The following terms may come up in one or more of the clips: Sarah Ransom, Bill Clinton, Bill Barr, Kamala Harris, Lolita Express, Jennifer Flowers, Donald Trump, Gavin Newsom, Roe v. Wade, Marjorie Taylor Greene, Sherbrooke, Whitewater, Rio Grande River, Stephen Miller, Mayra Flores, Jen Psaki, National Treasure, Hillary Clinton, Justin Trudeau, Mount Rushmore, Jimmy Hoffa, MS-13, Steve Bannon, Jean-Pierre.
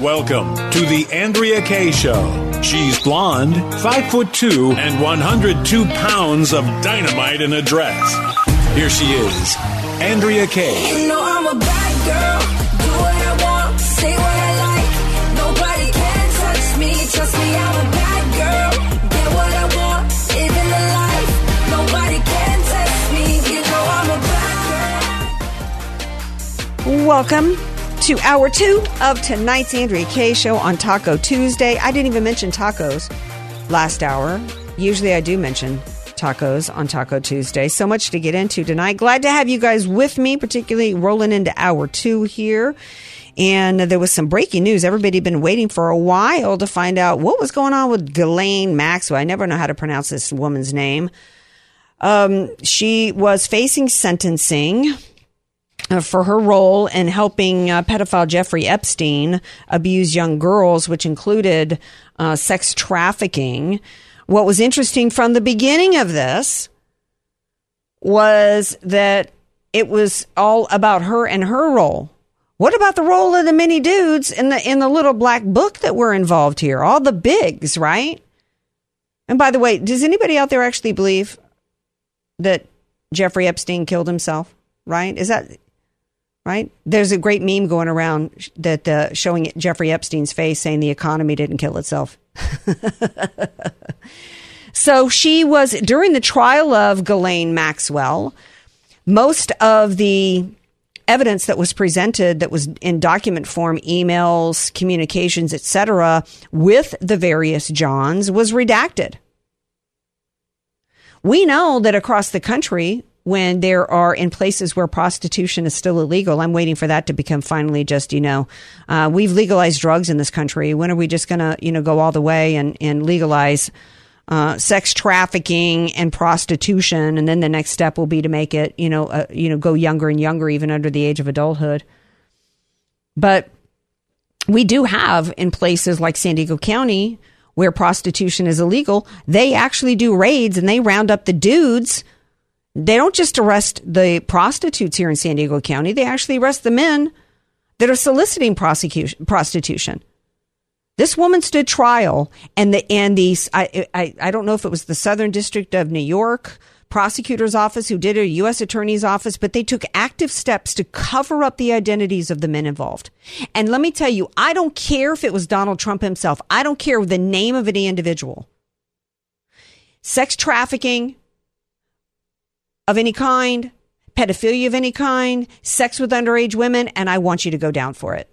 Welcome to the Andrea Kaye Show. She's blonde, 5'2", and 102 pounds of dynamite in a dress. Here she is, Andrea Kaye. You know I'm a bad girl. Do what I want, say what I like. Nobody can touch me, trust me, I'm a bad girl. Get what I want, live in the life. Nobody can touch me, you know I'm a bad girl. Welcome to hour two of tonight's Andrea Kaye Show on Taco Tuesday. I didn't even mention tacos last hour. Usually I do mention tacos on Taco Tuesday. So much to get into tonight. Glad to have you guys with me, particularly rolling into hour two here. And there was some breaking news. Everybody had been waiting for a while to find out what was going on with Ghislaine Maxwell. I never know how to pronounce this woman's name. She was facing sentencing for her role in helping pedophile Jeffrey Epstein abuse young girls, which included sex trafficking. What was interesting from the beginning of this was that it was all about her and her role. What about the role of the many dudes in the little black book that were involved here? All the bigs, right? And by the way, does anybody out there actually believe that Jeffrey Epstein killed himself? Right? Is that... Right? There's a great meme going around that showing Jeffrey Epstein's face saying the economy didn't kill itself. So she was, during the trial of Ghislaine Maxwell, most of the evidence that was presented that was in document form, emails, communications, etc., with the various Johns was redacted. We know that across the country, when there are in places where prostitution is still illegal, I'm waiting for that to become finally just, we've legalized drugs in this country. When are we just going to, go all the way and legalize sex trafficking and prostitution? And then the next step will be to make it, go younger and younger, even under the age of adulthood. But we do have in places like San Diego County where prostitution is illegal, they actually do raids and they round up the dudes. They don't just arrest the prostitutes here in San Diego County. They actually arrest the men that are soliciting prostitution. This woman stood trial, and I don't know if it was the Southern District of New York prosecutor's office who did it, U.S. attorney's office, but they took active steps to cover up the identities of the men involved. And let me tell you, I don't care if it was Donald Trump himself. I don't care the name of any individual. Sex trafficking of any kind, pedophilia of any kind, sex with underage women, and I want you to go down for it.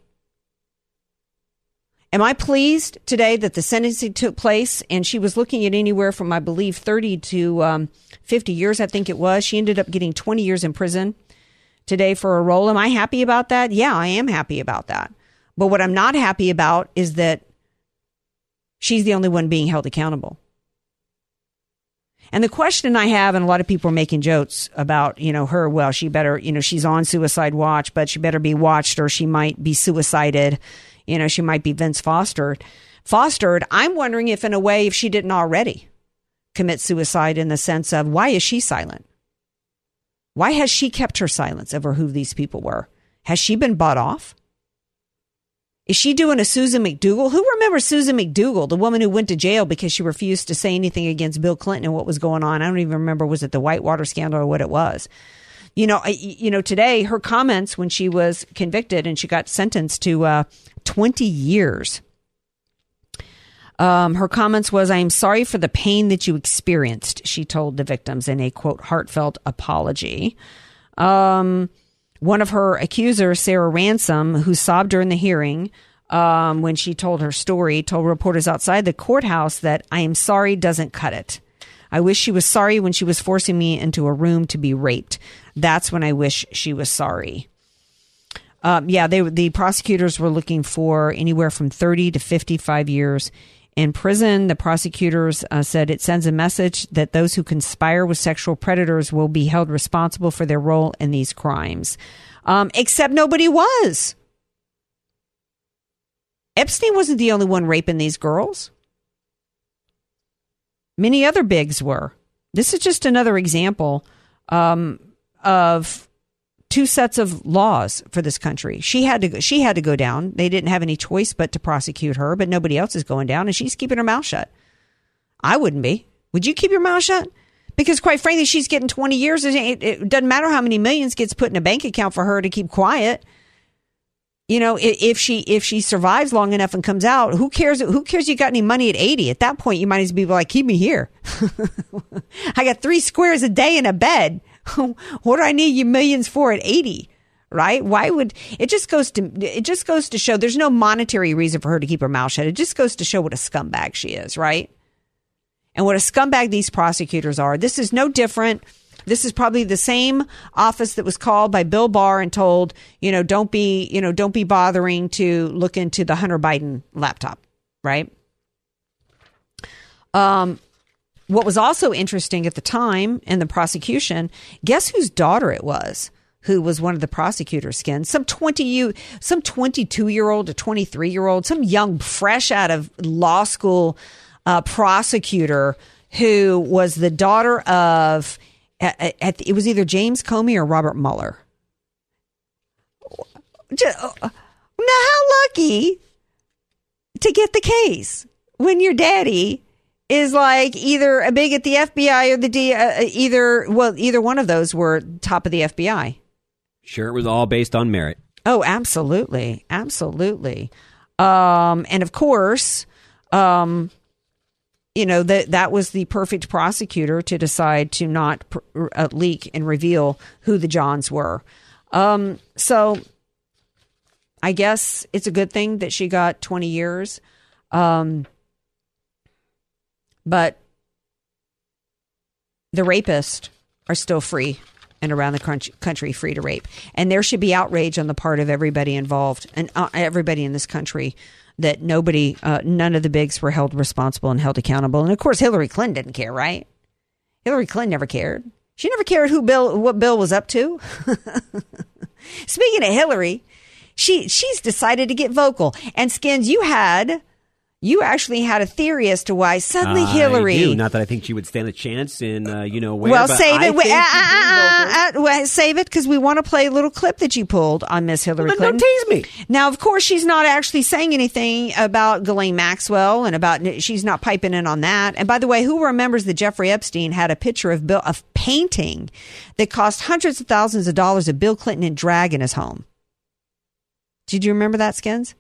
Am I pleased today that the sentencing took place and she was looking at anywhere from, I believe, 30 to 50 years, I think it was. She ended up getting 20 years in prison today for a role. Am I happy about that? Yeah, I am happy about that. But what I'm not happy about is that she's the only one being held accountable. And the question I have, and a lot of people are making jokes about, her, well, she better, she's on suicide watch, but she better be watched or she might be suicided. She might be Vince fostered. I'm wondering if in a way, if she didn't already commit suicide in the sense of why is she silent? Why has she kept her silence over who these people were? Has she been bought off? Is she doing a Susan McDougal? Who remembers Susan McDougal, the woman who went to jail because she refused to say anything against Bill Clinton and what was going on? I don't even remember. Was it the Whitewater scandal or what it was? Today her comments when she was convicted and she got sentenced to 20 years. Her comments was, "I am sorry for the pain that you experienced," she told the victims in a, quote, heartfelt apology. One of her accusers, Sarah Ransom, who sobbed during the hearing when she told her story, told reporters outside the courthouse that "I am sorry doesn't cut it. I wish she was sorry when she was forcing me into a room to be raped. That's when I wish she was sorry." The prosecutors were looking for anywhere from 30 to 55 years in prison. The prosecutors said it sends a message that those who conspire with sexual predators will be held responsible for their role in these crimes. Except nobody was. Epstein wasn't the only one raping these girls. Many other bigs were. This is just another example of two sets of laws for this country. She had to go down. They didn't have any choice but to prosecute her, but nobody else is going down, and she's keeping her mouth shut. I wouldn't be. Would you keep your mouth shut? Because quite frankly, she's getting 20 years. It doesn't matter how many millions gets put in a bank account for her to keep quiet. You know, if she survives long enough and comes out, who cares? Who cares? You got any money at 80? At that point, you might as well be like, keep me here. I got 3 squares a day in a bed. What do I need you millions for at 80? Right? Why would it just goes to show there's no monetary reason for her to keep her mouth shut. It just goes to show what a scumbag she is, right? And what a scumbag these prosecutors are. This is no different. This is probably the same office that was called by Bill Barr and told, don't be bothering to look into the Hunter Biden laptop, right? What was also interesting at the time in the prosecution, guess whose daughter it was who was one of the prosecutors' kin? Some 22-year-old, a 23-year-old, some young, fresh out of law school prosecutor who was the daughter of. It was either James Comey or Robert Mueller. Now, how lucky to get the case when your daddy is like either a big at the FBI or the D. Either one of those were top of the FBI. Sure, it was all based on merit. Oh, absolutely, absolutely, and of course. That was the perfect prosecutor to decide to not leak and reveal who the Johns were. So I guess it's a good thing that she got 20 years. But the rapists are still free and around the country free to rape. And there should be outrage on the part of everybody involved and everybody in this country that none of the bigs were held responsible and held accountable. And of course, Hillary Clinton didn't care, right? Hillary Clinton never cared. She never cared what Bill was up to. Speaking of Hillary, she's decided to get vocal. And Skins, you actually had a theory as to why suddenly Hillary. I do. Not that I think she would stand a chance in, where. Well, save it because we want to play a little clip that you pulled on Miss Hillary Clinton. Don't tease me. Now, of course, she's not actually saying anything about Ghislaine Maxwell and she's not piping in on that. And by the way, who remembers that Jeffrey Epstein had a picture of Bill, a painting that cost hundreds of thousands of dollars of Bill Clinton in drag in his home? Did you remember that, Skins?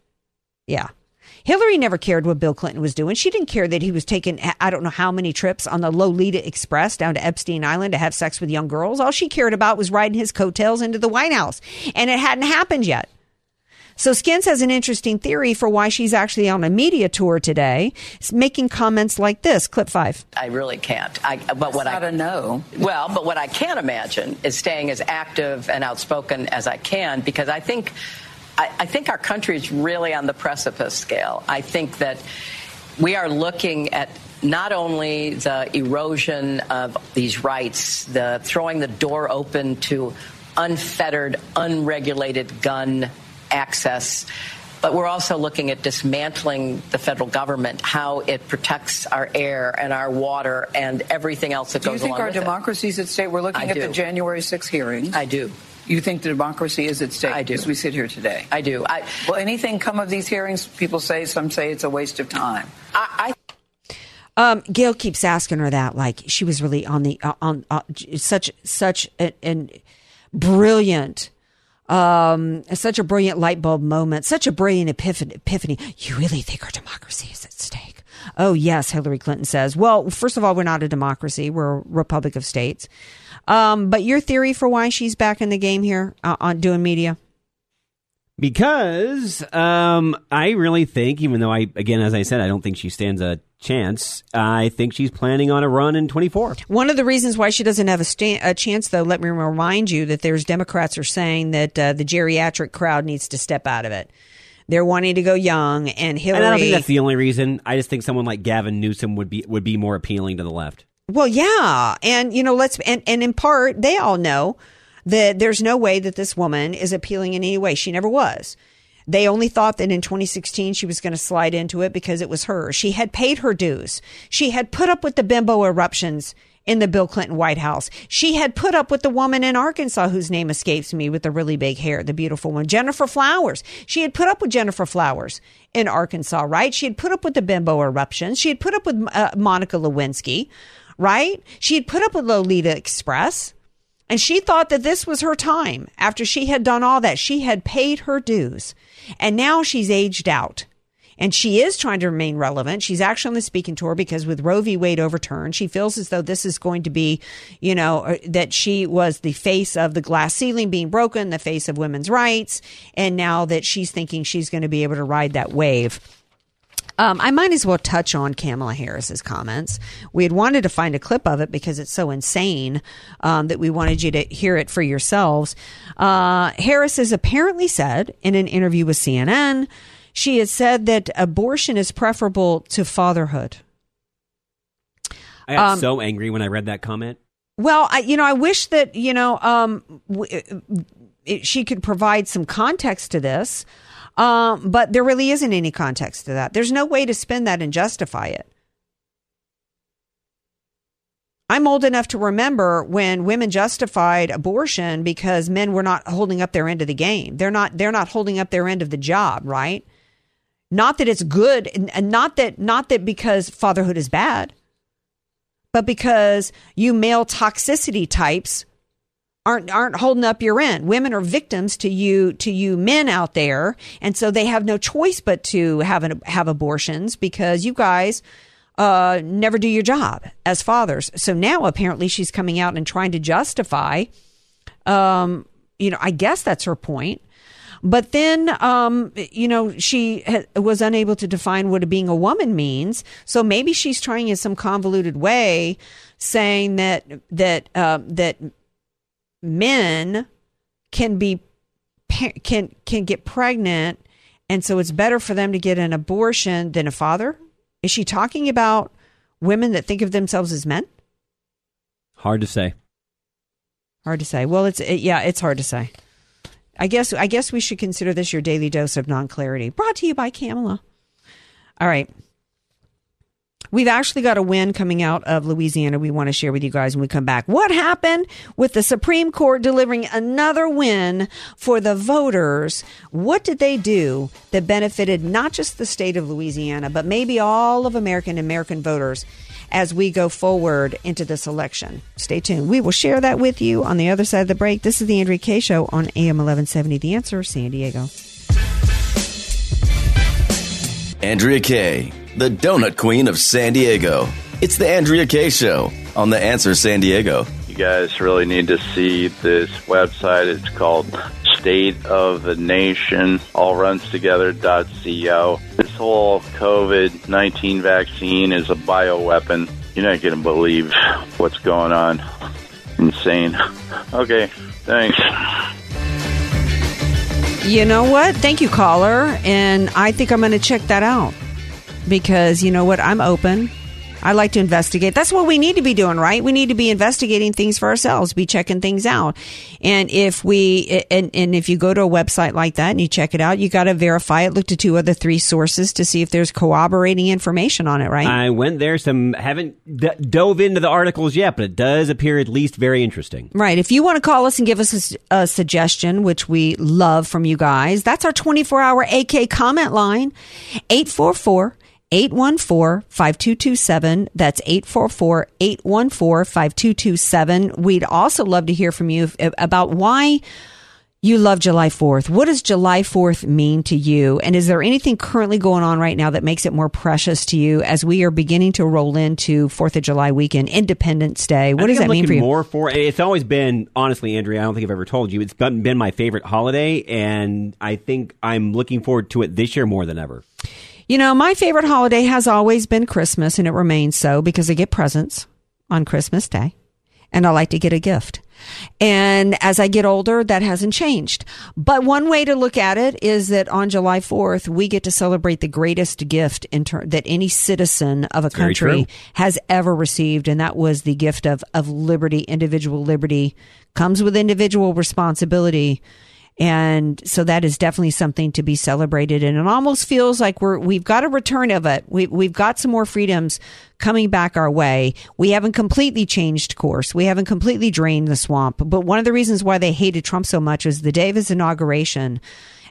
Yeah. Hillary never cared what Bill Clinton was doing. She didn't care that he was taking, I don't know how many trips on the Lolita Express down to Epstein Island to have sex with young girls. All she cared about was riding his coattails into the White House. And it hadn't happened yet. So Skins has an interesting theory for why she's actually on a media tour today, making comments like this. Clip 5. I really can't. But what I can't imagine is staying as active and outspoken as I can, because I think our country is really on the precipice scale. I think that we are looking at not only the erosion of these rights, the throwing the door open to unfettered, unregulated gun access, but we're also looking at dismantling the federal government, how it protects our air and our water and everything else that goes along with it. Do you think our democracy is at stake? We're looking at the January 6th hearings. I do. You think the democracy is at stake? I do. As we sit here today. I do. Will anything come of these hearings? People say, some say it's a waste of time. Gail keeps asking her that, like she was really on the such a brilliant light bulb moment, such a brilliant epiphany. You really think our democracy is at stake? Oh, yes, Hillary Clinton says. Well, first of all, we're not a democracy. We're a republic of states. But your theory for why she's back in the game here on doing media? Because I really think, even though as I said, I don't think she stands a chance, I think she's planning on a run in 2024. One of the reasons why she doesn't have a chance, though, let me remind you that there's Democrats are saying that the geriatric crowd needs to step out of it. They're wanting to go young, and Hillary... And I don't think that's the only reason. I just think someone like Gavin Newsom would be more appealing to the left. Well, yeah. And, you know, and in part, they all know that there's no way that this woman is appealing in any way. She never was. They only thought that in 2016 she was going to slide into it because it was her. She had paid her dues. She had put up with the bimbo eruptions in the Bill Clinton White House. She had put up with the woman in Arkansas whose name escapes me with the really big hair, the beautiful one, Jennifer Flowers. She had put up with Jennifer Flowers in Arkansas, right? She had put up with the bimbo eruptions. She had put up with Monica Lewinsky, right? She had put up with Lolita Express. And she thought that this was her time. After she had done all that, she had paid her dues. And now she's aged out. And she is trying to remain relevant. She's actually on the speaking tour because with Roe v. Wade overturned, she feels as though this is going to be, you know, that she was the face of the glass ceiling being broken, the face of women's rights. And now that she's thinking she's going to be able to ride that wave. I might as well touch on Kamala Harris's comments. We had wanted to find a clip of it because it's so insane that we wanted you to hear it for yourselves. Harris has apparently said in an interview with CNN, she has said that abortion is preferable to fatherhood. I got so angry when I read that comment. Well, I wish that, she could provide some context to this. But there really isn't any context to that. There's no way to spin that and justify it. I'm old enough to remember when women justified abortion because men were not holding up their end of the game. They're not holding up their end of the job, right? Not that it's good, and not that because fatherhood is bad, but because you male toxicity types aren't holding up your end. Women are victims to you men out there, and so they have no choice but to have abortions because you guys never do your job as fathers. So now apparently she's coming out and trying to justify. I guess that's her point. But then, she was unable to define what being a woman means. So maybe she's trying in some convoluted way, saying that men can get pregnant, and so it's better for them to get an abortion than a father? Is she talking about women that think of themselves as men? Hard to say. Well, it's hard to say. I guess we should consider this your daily dose of non-clarity, brought to you by Kamala. All right. We've actually got a win coming out of Louisiana we want to share with you guys when we come back. What happened with the Supreme Court delivering another win for the voters? What did they do that benefited not just the state of Louisiana, but maybe all of American voters as we go forward into this election? Stay tuned. We will share that with you on the other side of the break. This is the Andrea Kaye Show on AM 1170, The Answer, San Diego. Andrea Kaye, the donut queen of San Diego. It's the Andrea Kaye Show on The Answer San Diego. You guys really need to see this website. It's called StateOfTheNation, all runs together.co. This whole COVID-19 vaccine is a bioweapon. You're not going to believe what's going on. Insane. Okay, thanks. You know what? Thank you, caller. And I think I'm going to check that out. Because, you know what, I'm open. I like to investigate. That's what we need to be doing, right? We need to be investigating things for ourselves, be checking things out. And if you go to a website like that and you check it out, you got to verify it. Look to two other three sources to see if there's corroborating information on it, right? I went there. Haven't dove into the articles yet, but it does appear at least very interesting. Right. If you want to call us and give us a suggestion, which we love from you guys, that's our 24-hour AK comment line, 844 814-5227. That's 844-814-5227. We'd also love to hear from you about why You love July 4th. What does July 4th mean to you? And is there anything currently going on right now that makes it more precious to you as we are beginning to roll into 4th of July weekend, Independence Day? What does that mean for you? It's always been, honestly, Andrea, I don't think I've ever told you, it's been my favorite holiday, and I think I'm looking forward to it this year more than ever. You know, my favorite holiday has always been Christmas, and it remains so because I get presents on Christmas Day, and I like to get a gift. And as I get older, that hasn't changed. But one way to look at it is that on July 4th, we get to celebrate the greatest gift that any citizen of a country has ever received. And that was the gift of liberty. Individual liberty comes with individual responsibility. And so that is definitely something to be celebrated. And it almost feels like we've got a return of it. We've got some more freedoms coming back our way. We haven't completely changed course. We haven't completely drained the swamp. But one of the reasons why they hated Trump so much is the day of his inauguration.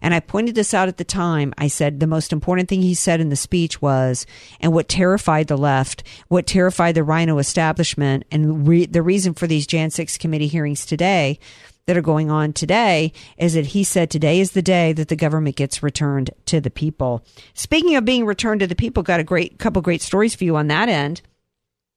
And I pointed this out at the time. I said the most important thing he said in the speech was, and what terrified the left, what terrified the rhino establishment, and the reason for these Jan 6 committee hearings today that are going on today is that he said today is the day that the government gets returned to the people. Speaking of being returned to the people, got a couple great stories for you on that end.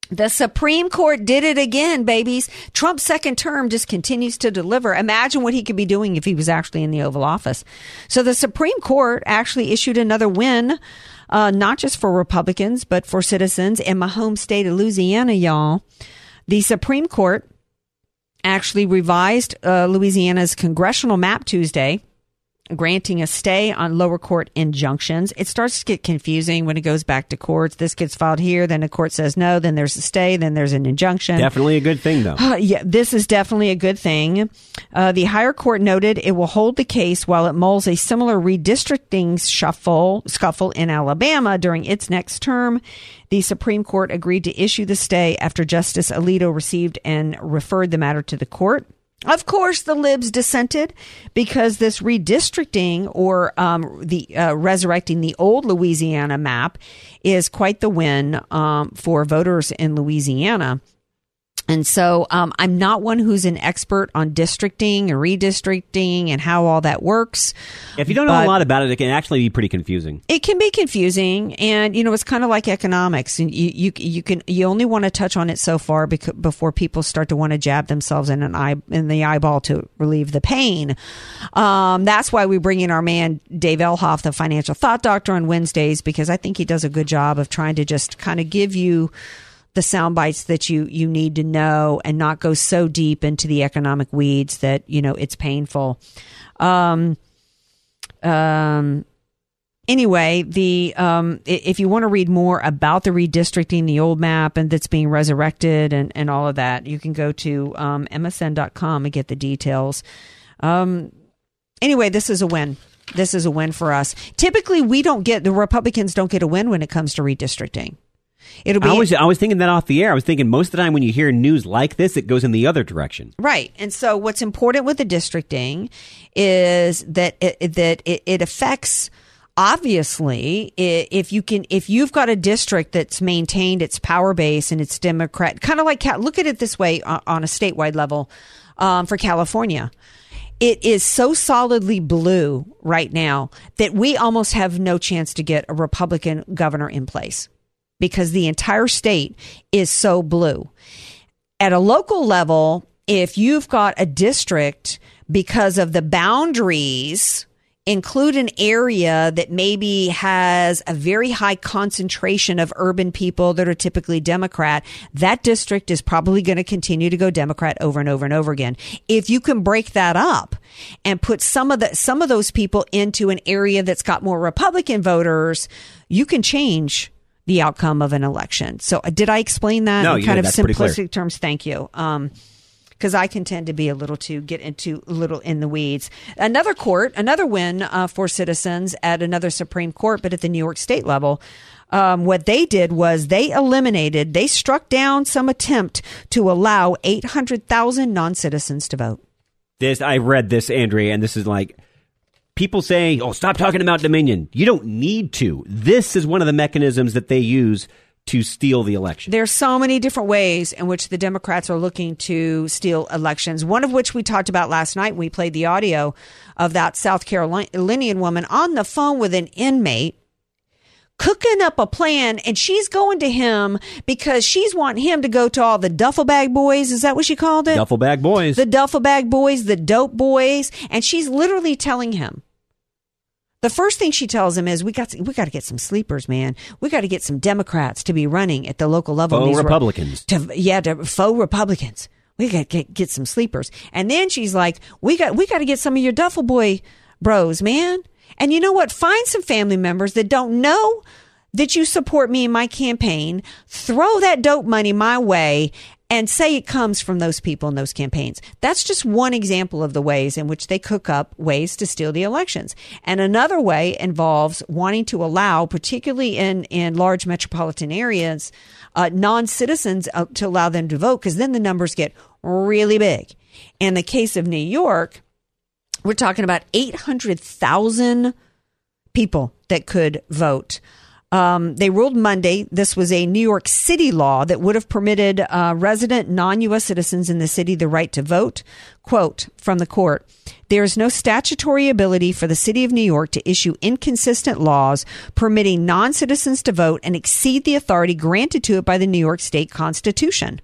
The Supreme Court did it again, babies. Trump's second term just continues to deliver. Imagine what he could be doing if he was actually in the Oval Office. So the Supreme Court actually issued another win, not just for Republicans, but for citizens. In my home state of Louisiana, y'all, the Supreme Court actually revised Louisiana's congressional map Tuesday, granting a stay on lower court injunctions. It starts to get confusing when it goes back to courts. This gets filed here, then the court says no, then there's a stay, then there's an injunction. Definitely a good thing, though. Yeah, this is definitely a good thing. The higher court noted it will hold the case while it mulls a similar redistricting scuffle in Alabama during its next term. The Supreme Court agreed to issue the stay after Justice Alito received and referred the matter to the court. Of course, the libs dissented because this redistricting or resurrecting the old Louisiana map is quite the win for voters in Louisiana. And so I'm not one who's an expert on districting or redistricting and how all that works. If you don't know a lot about it, it can actually be pretty confusing. It can be confusing. And, you know, it's kind of like economics. And you only want to touch on it so far before people start to want to jab themselves in the eyeball to relieve the pain. That's why we bring in our man, Dave Elhoff, the financial thought doctor, on Wednesdays, because I think he does a good job of trying to just kind of give you the sound bites that you need to know and not go so deep into the economic weeds that, you know, it's painful. Anyway, if you want to read more about the redistricting, the old map, and that's being resurrected and all of that, you can go to MSN.com and get the details. Anyway, this is a win. This is a win for us. Typically, the Republicans don't get a win when it comes to redistricting. I was thinking that off the air. I was thinking most of the time when you hear news like this, it goes in the other direction. Right. And so what's important with the districting is that it affects, obviously, if you've got a district that's maintained its power base and it's Democrat, kind of like, look at it this way on a statewide level for California. It is so solidly blue right now that we almost have no chance to get a Republican governor in place, because the entire state is so blue. At a local level, if you've got a district, because of the boundaries include an area that maybe has a very high concentration of urban people that are typically Democrat, that district is probably going to continue to go Democrat over and over and over again. If you can break that up and put some of those people into an area that's got more Republican voters, you can change the outcome of an election. So did I explain that in kind of simplistic terms? Thank you. Because I can tend to be get into a little in the weeds. Another win for citizens at another Supreme Court, but at the New York state level. What they did was they struck down some attempt to allow 800,000 non-citizens to vote. I read this, Andrea, and this is like, people say, oh, stop talking about Dominion. You don't need to. This is one of the mechanisms that they use to steal the election. There's so many different ways in which the Democrats are looking to steal elections, one of which we talked about last night. We played the audio of that South Carolinian woman on the phone with an inmate cooking up a plan, and she's going to him because she's wanting him to go to all the duffel bag boys. Is that what she called it? Duffel bag boys. The duffel bag boys, the dope boys. And she's literally telling him. The first thing she tells him is, we got to get some sleepers, man. We got to get some Democrats to be running at the local level. Faux Republicans. Faux Republicans. We got to get some sleepers. And then she's like, we got to get some of your duffel boy bros, man. And you know what? Find some family members that don't know that you support me in my campaign. Throw that dope money my way and say it comes from those people in those campaigns. That's just one example of the ways in which they cook up ways to steal the elections. And another way involves wanting to allow, particularly in large metropolitan areas, non-citizens to allow them to vote, because then the numbers get really big. In the case of New York, we're talking about 800,000 people that could vote. They ruled Monday. This was a New York City law that would have permitted resident non-U.S. citizens in the city the right to vote. Quote from the court, "There is no statutory ability for the city of New York to issue inconsistent laws permitting non-citizens to vote and exceed the authority granted to it by the New York State Constitution."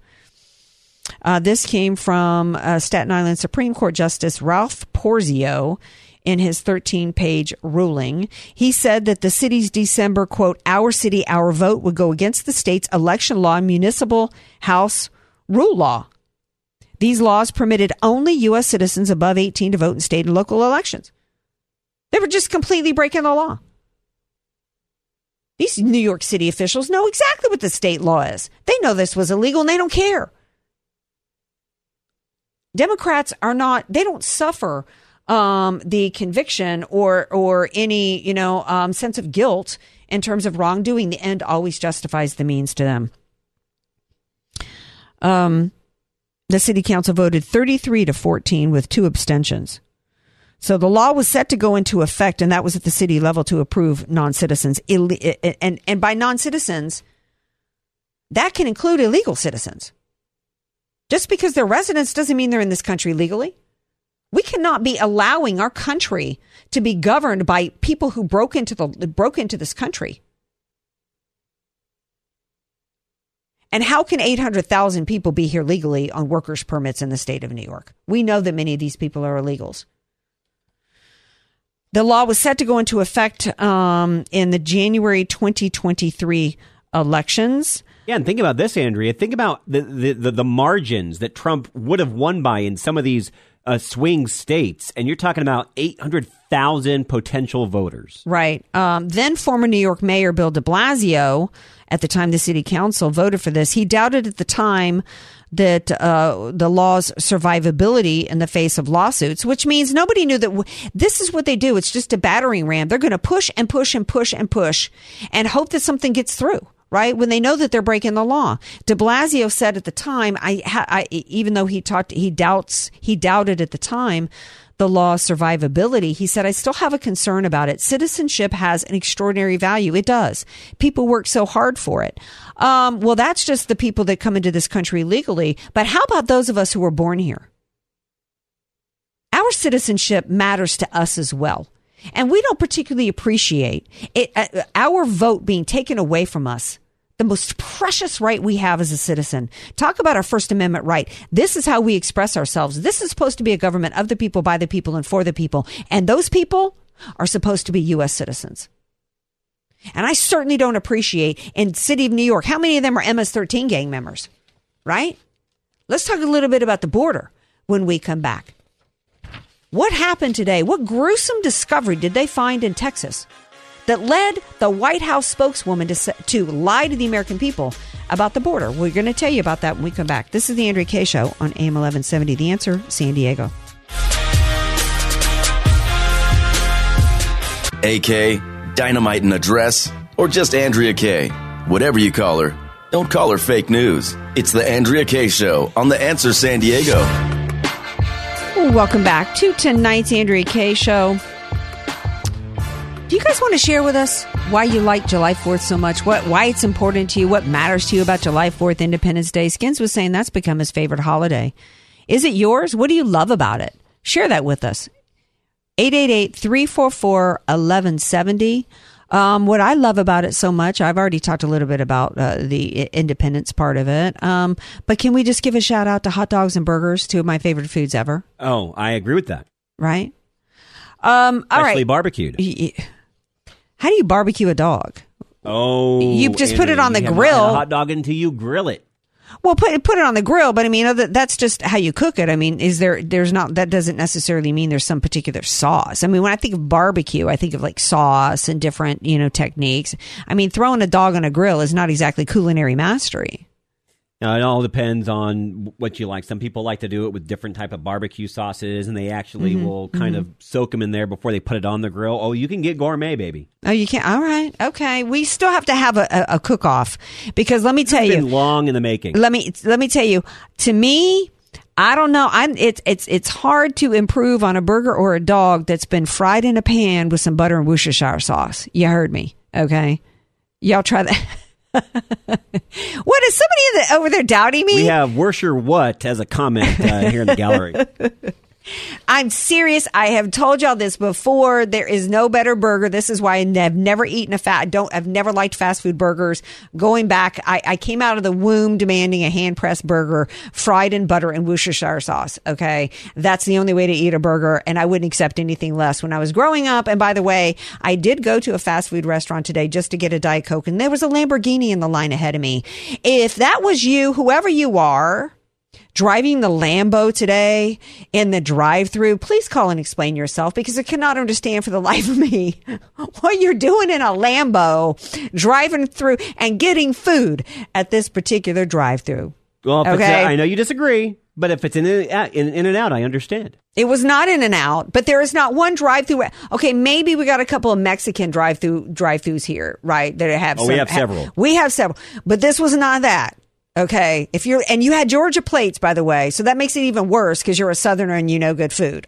This came from Staten Island Supreme Court Justice Ralph Porzio in his 13-page ruling. He said that the city's December, quote, "Our City, Our Vote" would go against the state's election law and municipal house rule law. These laws permitted only U.S. citizens above 18 to vote in state and local elections. They were just completely breaking the law. These New York City officials know exactly what the state law is. They know this was illegal and they don't care. Democrats are not, they don't suffer the conviction or any, sense of guilt in terms of wrongdoing. The end always justifies the means to them. The city council voted 33-14 with 2 abstentions. So the law was set to go into effect, and that was at the city level, to approve non-citizens. And by non-citizens, that can include illegal citizens. Just because they're residents doesn't mean they're in this country legally. We cannot be allowing our country to be governed by people who broke into this country. And how can 800,000 people be here legally on workers' permits in the state of New York? We know that many of these people are illegals. The law was set to go into effect in the January 2023 elections. Yeah, and think about this, Andrea. Think about the margins that Trump would have won by in some of these swing states. And you're talking about 800,000 potential voters. Right. Then former New York Mayor Bill de Blasio, at the time the city council voted for this, he doubted at the time that the law's survivability in the face of lawsuits, which means nobody knew that this is what they do. It's just a battering ram. They're going to push and push and push and push and hope that something gets through. Right. When they know that they're breaking the law. De Blasio said at the time, even though he doubted at the time the law's survivability, he said, "I still have a concern about it. Citizenship has an extraordinary value. It does. People work so hard for it." Well, that's just the people that come into this country legally. But how about those of us who were born here? Our citizenship matters to us as well. And we don't particularly appreciate it, our vote being taken away from us, the most precious right we have as a citizen. Talk about our First Amendment right. This is how we express ourselves. This is supposed to be a government of the people, by the people, and for the people. And those people are supposed to be U.S. citizens. And I certainly don't appreciate in the city of New York, how many of them are MS-13 gang members, right? Let's talk a little bit about the border when we come back. What happened today? What gruesome discovery did they find in Texas that led the White House spokeswoman to lie to the American people about the border? We're going to tell you about that when we come back. This is the Andrea Kaye Show on AM 1170. The Answer, San Diego. AK, dynamite in a dress, or just Andrea Kaye. Whatever you call her, don't call her fake news. It's the Andrea Kaye Show on The Answer, San Diego. Welcome back to tonight's Andrea Kaye Show. Do you guys want to share with us why you like July 4th so much? Why it's important to you? What matters to you about July 4th, Independence Day? Skins was saying that's become his favorite holiday. Is it yours? What do you love about it? Share that with us. 888-344-1170. What I love about it so much, I've already talked a little bit about the independence part of it, but can we just give a shout out to hot dogs and burgers, two of my favorite foods ever? Oh, I agree with that. Right? Especially barbecued. How do you barbecue a dog? Oh, you just put it on the grill. A hot dog until you grill it. Well, put it on the grill, but I mean, that's just how you cook it. I mean, that doesn't necessarily mean there's some particular sauce. I mean, when I think of barbecue, I think of like sauce and different, techniques. I mean, throwing a dog on a grill is not exactly culinary mastery. Now, it all depends on what you like. Some people like to do it with different type of barbecue sauces, and they actually will kind of soak them in there before they put it on the grill. Oh, you can get gourmet, baby. Oh, you can? All right. Okay. We still have to have a cook-off, because let me tell you. It's been long in the making. Let me tell you, to me, I don't know. It's hard to improve on a burger or a dog that's been fried in a pan with some butter and Worcestershire sauce. You heard me. Okay. Y'all try that. What is somebody over there doubting me? We have Worcester what as a comment here in the gallery. I'm serious. I have told y'all this before. There is no better burger. This is why I've never eaten I've never liked fast food burgers. Going back, I came out of the womb demanding a hand pressed burger, fried in butter and Worcestershire sauce. Okay. That's the only way to eat a burger. And I wouldn't accept anything less when I was growing up. And by the way, I did go to a fast food restaurant today just to get a Diet Coke, and there was a Lamborghini in the line ahead of me. If that was you, whoever you are, driving the Lambo today in the drive-thru, please call and explain yourself, because I cannot understand for the life of me what you're doing in a Lambo, driving through and getting food at this particular drive-thru. Well, okay? I know you disagree, but if it's in and out, I understand. It was not in and out, but there is not one drive-thru. Okay, maybe we got a couple of Mexican drive-thrus here, right? That have. We have several. We have several, but this was not that. Okay, and you had Georgia plates, by the way, so that makes it even worse because you're a Southerner and you know good food.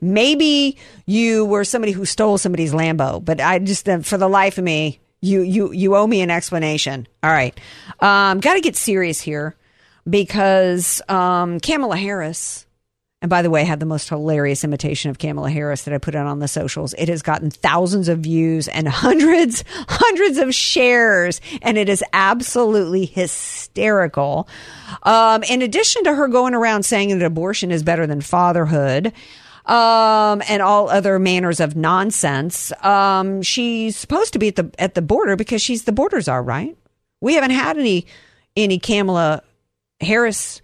Maybe you were somebody who stole somebody's Lambo, but I just, for the life of me, you owe me an explanation. All right, got to get serious here, because Kamala Harris, and by the way, I had the most hilarious imitation of Kamala Harris that I put out on the socials. It has gotten thousands of views and hundreds of shares. And it is absolutely hysterical. In addition to her going around saying that abortion is better than fatherhood, and all other manners of nonsense, she's supposed to be at the border, because she's the border czar, right? We haven't had any Kamala Harris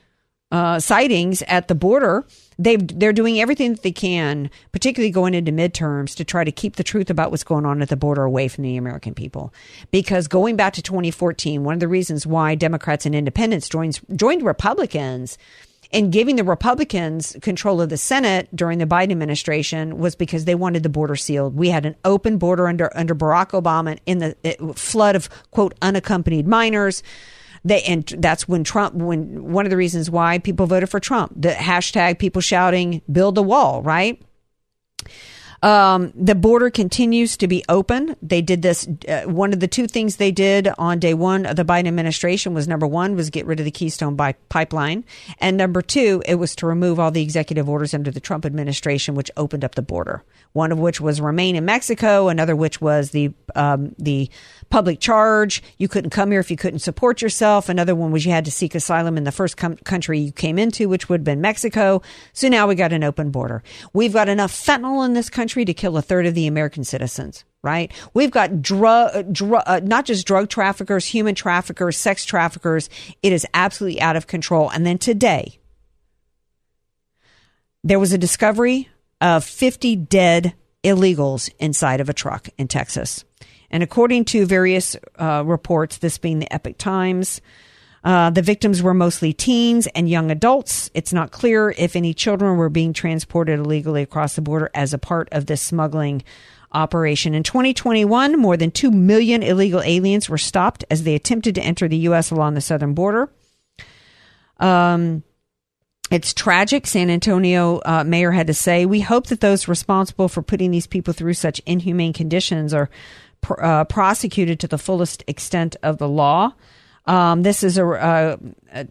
sightings at the border. They're doing everything that they can, particularly going into midterms, to try to keep the truth about what's going on at the border away from the American people. Because going back to 2014, one of the reasons why Democrats and independents joined Republicans in giving the Republicans control of the Senate during the Biden administration was because they wanted the border sealed. We had an open border under Barack Obama, in the flood of, quote, unaccompanied minors. And that's when one of the reasons why people voted for Trump, the hashtag people shouting, build the wall, right? The border continues to be open. They did this. One of the two things they did on day one of the Biden administration was, number one, was get rid of the Keystone pipeline. And number two, it was to remove all the executive orders under the Trump administration, which opened up the border. One of which was remain in Mexico. Another which was the public charge. You couldn't come here if you couldn't support yourself. Another one was you had to seek asylum in the first country you came into, which would have been Mexico. So now we got an open border. We've got enough fentanyl in this country to kill a third of the American citizens, right? We've got not just drug traffickers, human traffickers, sex traffickers. It is absolutely out of control. And then today, there was a discovery of 50 dead illegals inside of a truck in Texas. And according to various reports, this being the Epoch Times, the victims were mostly teens and young adults. It's not clear if any children were being transported illegally across the border as a part of this smuggling operation. In 2021, more than 2 million illegal aliens were stopped as they attempted to enter the U.S. along the southern border. It's tragic, San Antonio mayor had to say. We hope that those responsible for putting these people through such inhumane conditions are prosecuted to the fullest extent of the law. This is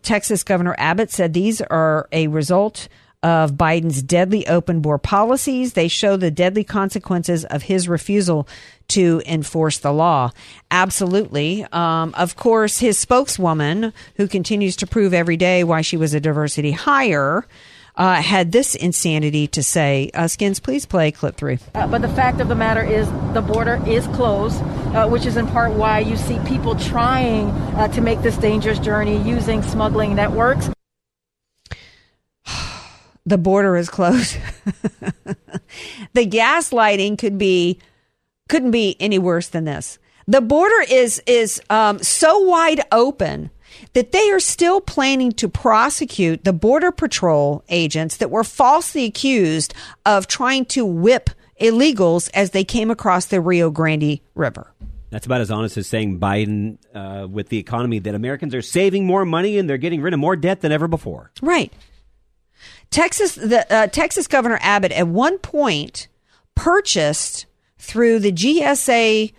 Texas Governor Abbott said these are a result of Biden's deadly open-door policies. They show the deadly consequences of his refusal to enforce the law. Absolutely. Of course, his spokeswoman, who continues to prove every day why she was a diversity hire, had this insanity to say. Skins, please play clip 3. But the fact of the matter is the border is closed, which is in part why you see people trying to make this dangerous journey using smuggling networks. The border is closed. The gaslighting couldn't be any worse than this. The border is so wide open that they are still planning to prosecute the Border Patrol agents that were falsely accused of trying to whip illegals as they came across the Rio Grande River. That's about as honest as saying Biden, with the economy, that Americans are saving more money and they're getting rid of more debt than ever before. Right. Texas Governor Abbott at one point purchased through the GSA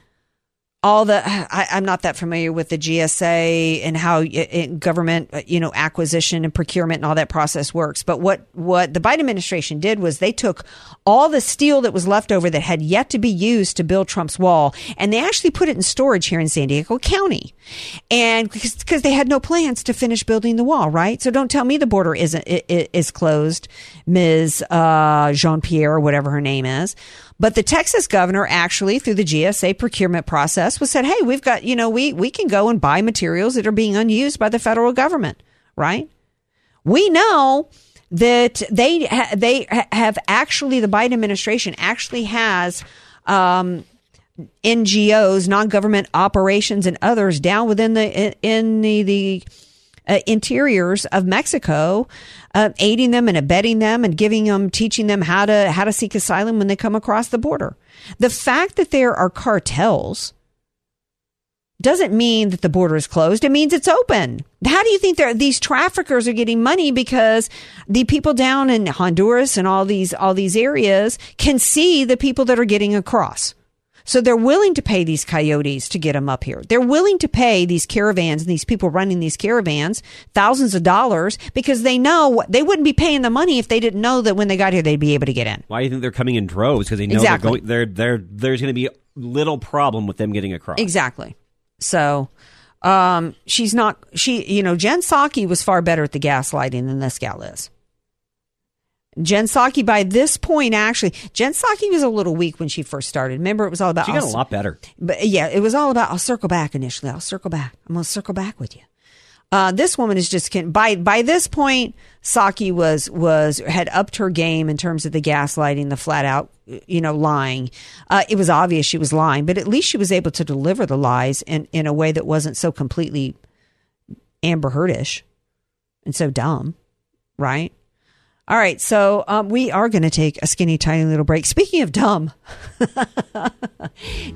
I'm not that familiar with the GSA and how government, acquisition and procurement and all that process works. But what the Biden administration did was they took all the steel that was left over that had yet to be used to build Trump's wall, and they actually put it in storage here in San Diego County, and because they had no plans to finish building the wall, right? So don't tell me the border is closed, Ms. Jean-Pierre or whatever her name is. But the Texas governor actually, through the GSA procurement process, was said, hey, we've got, we can go and buy materials that are being unused by the federal government, right? We know that the Biden administration actually has NGOs, non-government operations and others down within the interiors of Mexico, aiding them and abetting them and teaching them how to seek asylum when they come across the border. The fact that there are cartels doesn't mean that the border is closed. It means it's open. How do you think these traffickers are getting money? Because the people down in Honduras and all these areas can see the people that are getting across. So they're willing to pay these coyotes to get them up here. They're willing to pay these caravans and these people running these caravans thousands of dollars because they know they wouldn't be paying the money if they didn't know that when they got here they'd be able to get in. Why do you think they're coming in droves? Because they know exactly. There's going to be little problem with them getting across. Exactly. So Jen Psaki was far better at the gaslighting than this gal is. Jen Psaki, by this point, actually, Jen Psaki was a little weak when she first started. Remember, it was all about... She got a lot better. But yeah, it was all about, I'll circle back initially. I'll circle back. I'm going to circle back with you. This woman is just... By this point, Psaki had upped her game in terms of the gaslighting, the flat-out, lying. It was obvious she was lying, but at least she was able to deliver the lies in a way that wasn't so completely Amber Heard-ish and so dumb, right? All right, so we are going to take a skinny, tiny little break. Speaking of dumb,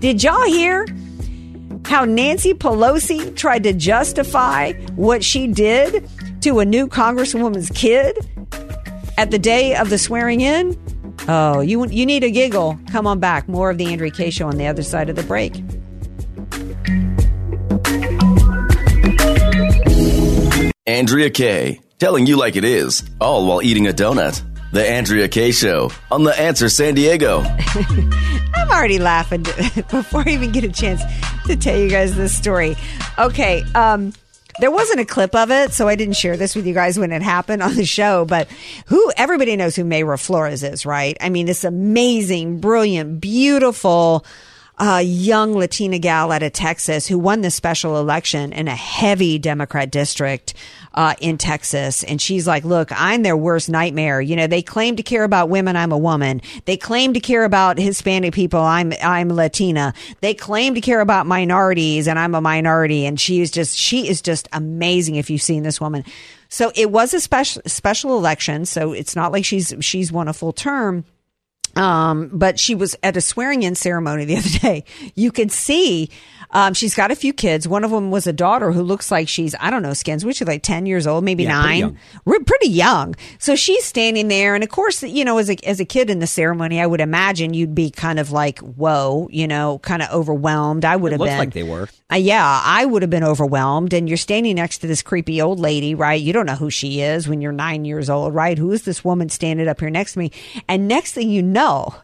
did y'all hear how Nancy Pelosi tried to justify what she did to a new congresswoman's kid at the day of the swearing-in? Oh, you need a giggle. Come on back. More of the Andrea Kaye Show on the other side of the break. Andrea Kaye. Telling you like it is, all while eating a donut. The Andrea Kaye Show on The Answer San Diego. I'm already laughing before I even get a chance to tell you guys this story. Okay, there wasn't a clip of it, so I didn't share this with you guys when it happened on the show, but everybody knows who Mayra Flores is, right? I mean, this amazing, brilliant, beautiful young Latina gal out of Texas who won this special election in a heavy Democrat district in Texas. And she's like, look, I'm their worst nightmare. They claim to care about women. I'm a woman. They claim to care about Hispanic people. I'm Latina. They claim to care about minorities, and I'm a minority. And she is just amazing if you've seen this woman. So it was a special election. So it's not like she's won a full term. But she was at a swearing-in ceremony the other day. You could see She's got a few kids. One of them was a daughter who looks like she's, I don't know, Skins, which is like 10 years old, maybe 9. Pretty young. So she's standing there. And of course, you know, as a kid in the ceremony, I would imagine you'd be kind of like, whoa, you know, kind of overwhelmed. I would have been. It looks like they were. Yeah, I would have been overwhelmed. And you're standing next to this creepy old lady, right? You don't know who she is when you're 9 years old, right? Who is this woman standing up here next to me? And next thing you know,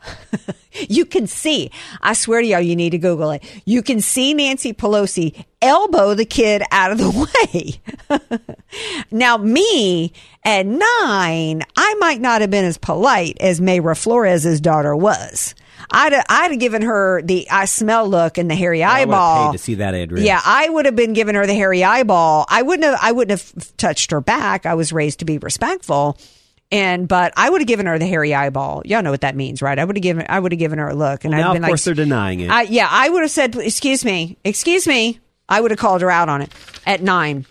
you can see, I swear to y'all, you need to Google it. You can see Nancy Pelosi elbow the kid out of the way. Now, me at 9, I might not have been as polite as Mayra Flores' daughter was. I'd have given her the I smell look and the hairy eyeball. I would have paid to see that, Adrian. Yeah, I would have been giving her the hairy eyeball. I wouldn't have touched her back. I was raised to be respectful. But I would have given her the hairy eyeball. Y'all know what that means, right? I would have given her a look, and well, now, I'd been of course, like, they're denying it. I would have said, "Excuse me." I would have called her out on it at 9.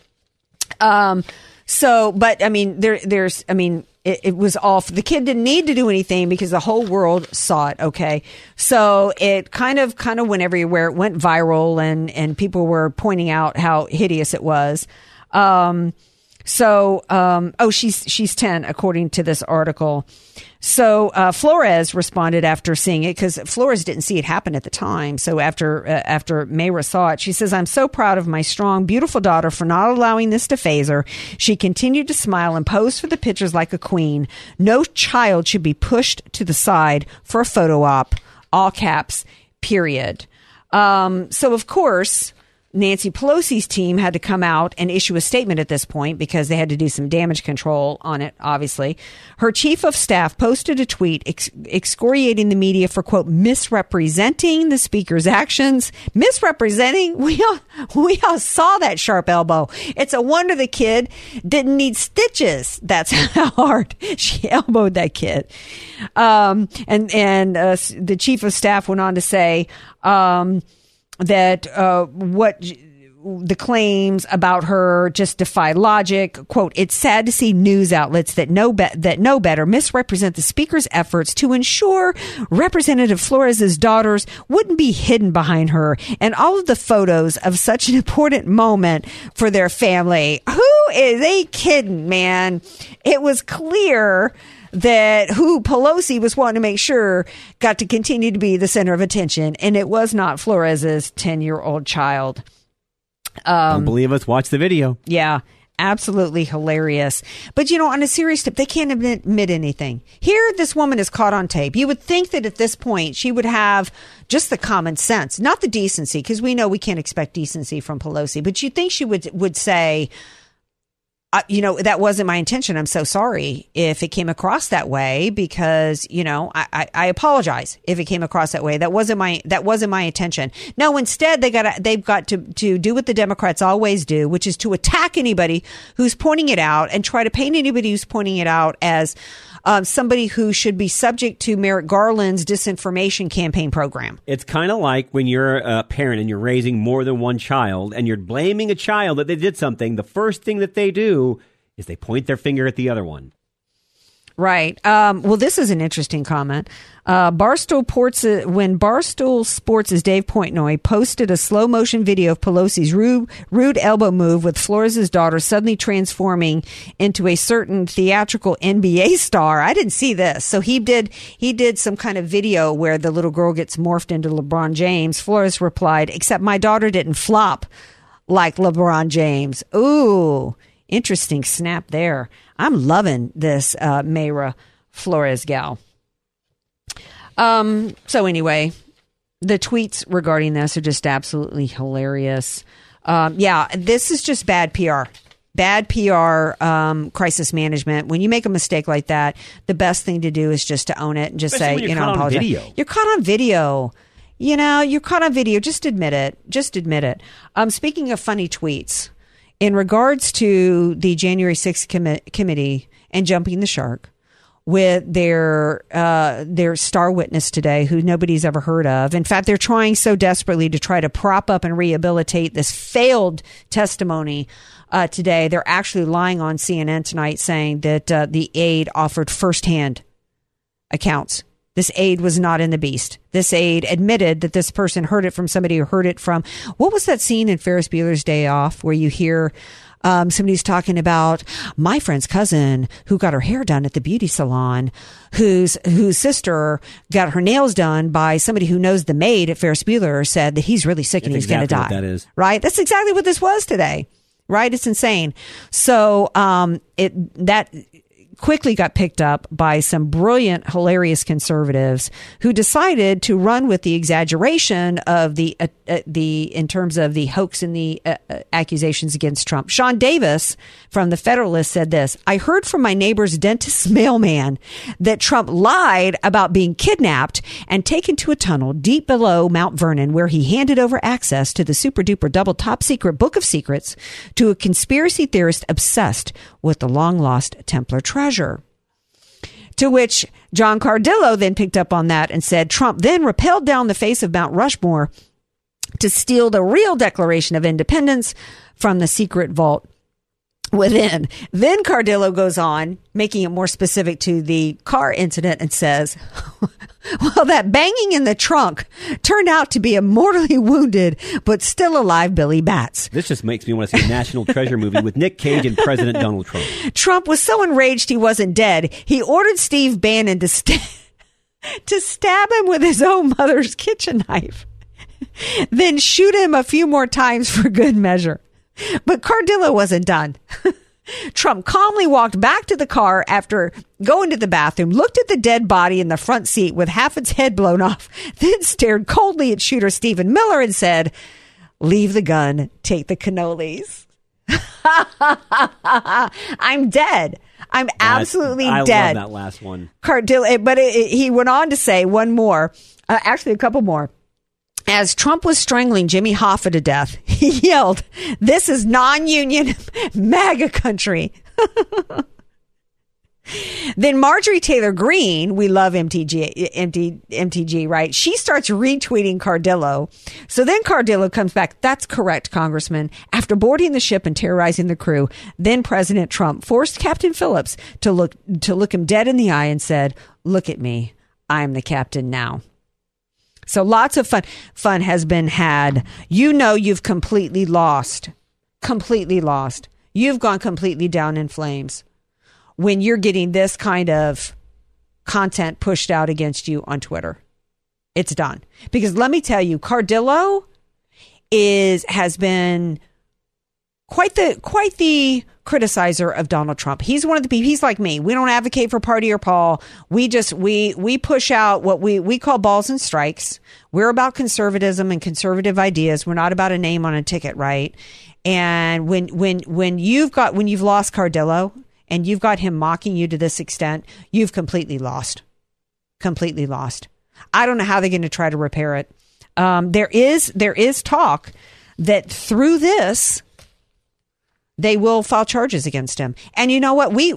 So, but I mean, there's, I mean, it was off. The kid didn't need to do anything because the whole world saw it. Okay, so it kind of went everywhere. It went viral, and people were pointing out how hideous it was. She's 10, according to this article. So Flores responded after seeing it, because Flores didn't see it happen at the time. So after Mayra saw it, she says, "I'm so proud of my strong, beautiful daughter for not allowing this to phase her. She continued to smile and pose for the pictures like a queen. No child should be pushed to the side for a photo op. All caps, period." So of course, Nancy Pelosi's team had to come out and issue a statement at this point because they had to do some damage control on it, obviously. Her chief of staff posted a tweet excoriating the media for, quote, misrepresenting the speaker's actions. Misrepresenting? We all saw that sharp elbow. It's a wonder the kid didn't need stitches. That's how hard she elbowed that kid. And the chief of staff went on to say, that what the claims about her just defy logic. Quote, "It's sad to see news outlets that know better misrepresent the speaker's efforts to ensure Representative Flores' daughters wouldn't be hidden behind her and all of the photos of such an important moment for their family." Who is they kidding, man? It was clear that who Pelosi was wanting to make sure got to continue to be the center of attention, and it was not Flores's 10-year-old child. Don't believe us? Watch the video. Yeah, absolutely hilarious. But, you know, on a serious tip, they can't admit anything. Here, this woman is caught on tape. You would think that at this point she would have just the common sense, not the decency, because we know we can't expect decency from Pelosi, but you'd think she would say, you know, that wasn't my intention. I'm so sorry if it came across that way, because, you know, I apologize if it came across that way. That wasn't my intention. No, instead they've got to do what the Democrats always do, which is to attack anybody who's pointing it out and try to paint anybody who's pointing it out as somebody who should be subject to Merrick Garland's disinformation campaign program. It's kind of like when you're a parent and you're raising more than one child and you're blaming a child that they did something. The first thing that they do is they point their finger at the other one. Right. Well, this is an interesting comment. When Barstool Sports' Dave Portnoy posted a slow motion video of Pelosi's rude elbow move with Flores' daughter suddenly transforming into a certain theatrical NBA star. I didn't see this. So he did some kind of video where the little girl gets morphed into LeBron James. Flores replied, "Except my daughter didn't flop like LeBron James." Ooh. Interesting snap there. I'm loving this Mayra Flores gal. So anyway, the tweets regarding this are just absolutely hilarious. Yeah, this is just bad PR. Bad PR, crisis management. When you make a mistake like that, the best thing to do is just to own it and just especially say, you know, I apologize. You're caught on video. You know, you're caught on video. Just admit it. Just admit it. Speaking of funny tweets, in regards to the January 6th committee and jumping the shark with their star witness today, who nobody's ever heard of. In fact, they're trying so desperately to try to prop up and rehabilitate this failed testimony today. They're actually lying on CNN tonight, saying that the aide offered firsthand accounts This aide was not in the beast. This aide admitted that this person heard it from somebody who heard it from. What was that scene in Ferris Bueller's Day Off where you hear somebody's talking about my friend's cousin who got her hair done at the beauty salon, whose sister got her nails done by somebody who knows the maid at Ferris Bueller said that he's really sick and he's going to die. That is. Right? That's exactly what this was today. Right? It's insane. So that quickly got picked up by some brilliant, hilarious conservatives who decided to run with the exaggeration of the in terms of the hoax and the accusations against Trump. Sean Davis from The Federalist said this: I heard from my neighbor's dentist's mailman that Trump lied about being kidnapped and taken to a tunnel deep below Mount Vernon, where he handed over access to the super duper double top secret book of secrets to a conspiracy theorist obsessed with the long lost Templar tribe. To which John Cardillo then picked up on that and said, Trump then rappelled down the face of Mount Rushmore to steal the real Declaration of Independence from the secret vault within. Then Cardillo goes on, making it more specific to the car incident, and says, well, that banging in the trunk turned out to be a mortally wounded but still alive Billy Batts. This just makes me want to see a National Treasure movie with Nick Cage and President Donald Trump. Trump was so enraged he wasn't dead. He ordered Steve Bannon to stab him with his own mother's kitchen knife, then shoot him a few more times for good measure. But Cardillo wasn't done. Trump calmly walked back to the car after going to the bathroom, looked at the dead body in the front seat with half its head blown off, then stared coldly at shooter Stephen Miller and said, leave the gun, take the cannolis. I'm dead. I'm absolutely dead. I love that last one. Cardillo, but he went on to say one more, actually a couple more. As Trump was strangling Jimmy Hoffa to death, he yelled, this is non-union MAGA country. Then Marjorie Taylor Greene, we love MTG, right? She starts retweeting Cardillo. So then Cardillo comes back. That's correct, Congressman. After boarding the ship and terrorizing the crew, then President Trump forced Captain Phillips to look him dead in the eye and said, look at me. I'm the captain now. So lots of fun has been had. You know, you've completely lost. You've gone completely down in flames when you're getting this kind of content pushed out against you on Twitter. It's done. Because let me tell you, Cardillo has been quite the criticizer of Donald Trump. He's one of the people, he's like me. We don't advocate for party or poll. We just, we push out what we call balls and strikes. We're about conservatism and conservative ideas. We're not about a name on a ticket, right? And when you've lost Cardillo and you've got him mocking you to this extent, you've completely lost. I don't know how they're going to try to repair it. There is talk that through this, they will file charges against him. And you know what? We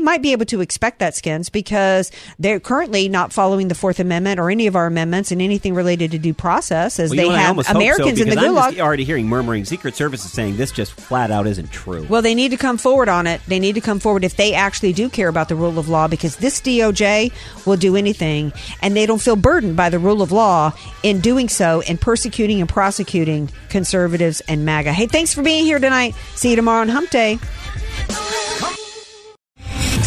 might be able to expect that, Skins, because they're currently not following the Fourth Amendment or any of our amendments and anything related to due process, as they have Americans in the gulag. I'm already hearing murmuring Secret Service is saying this just flat out isn't true. Well, they need to come forward on it. They need to come forward if they actually do care about the rule of law, because this DOJ will do anything, and they don't feel burdened by the rule of law in doing so and persecuting and prosecuting conservatives and MAGA. Hey, thanks for being here tonight. See you tomorrow on Hump Day.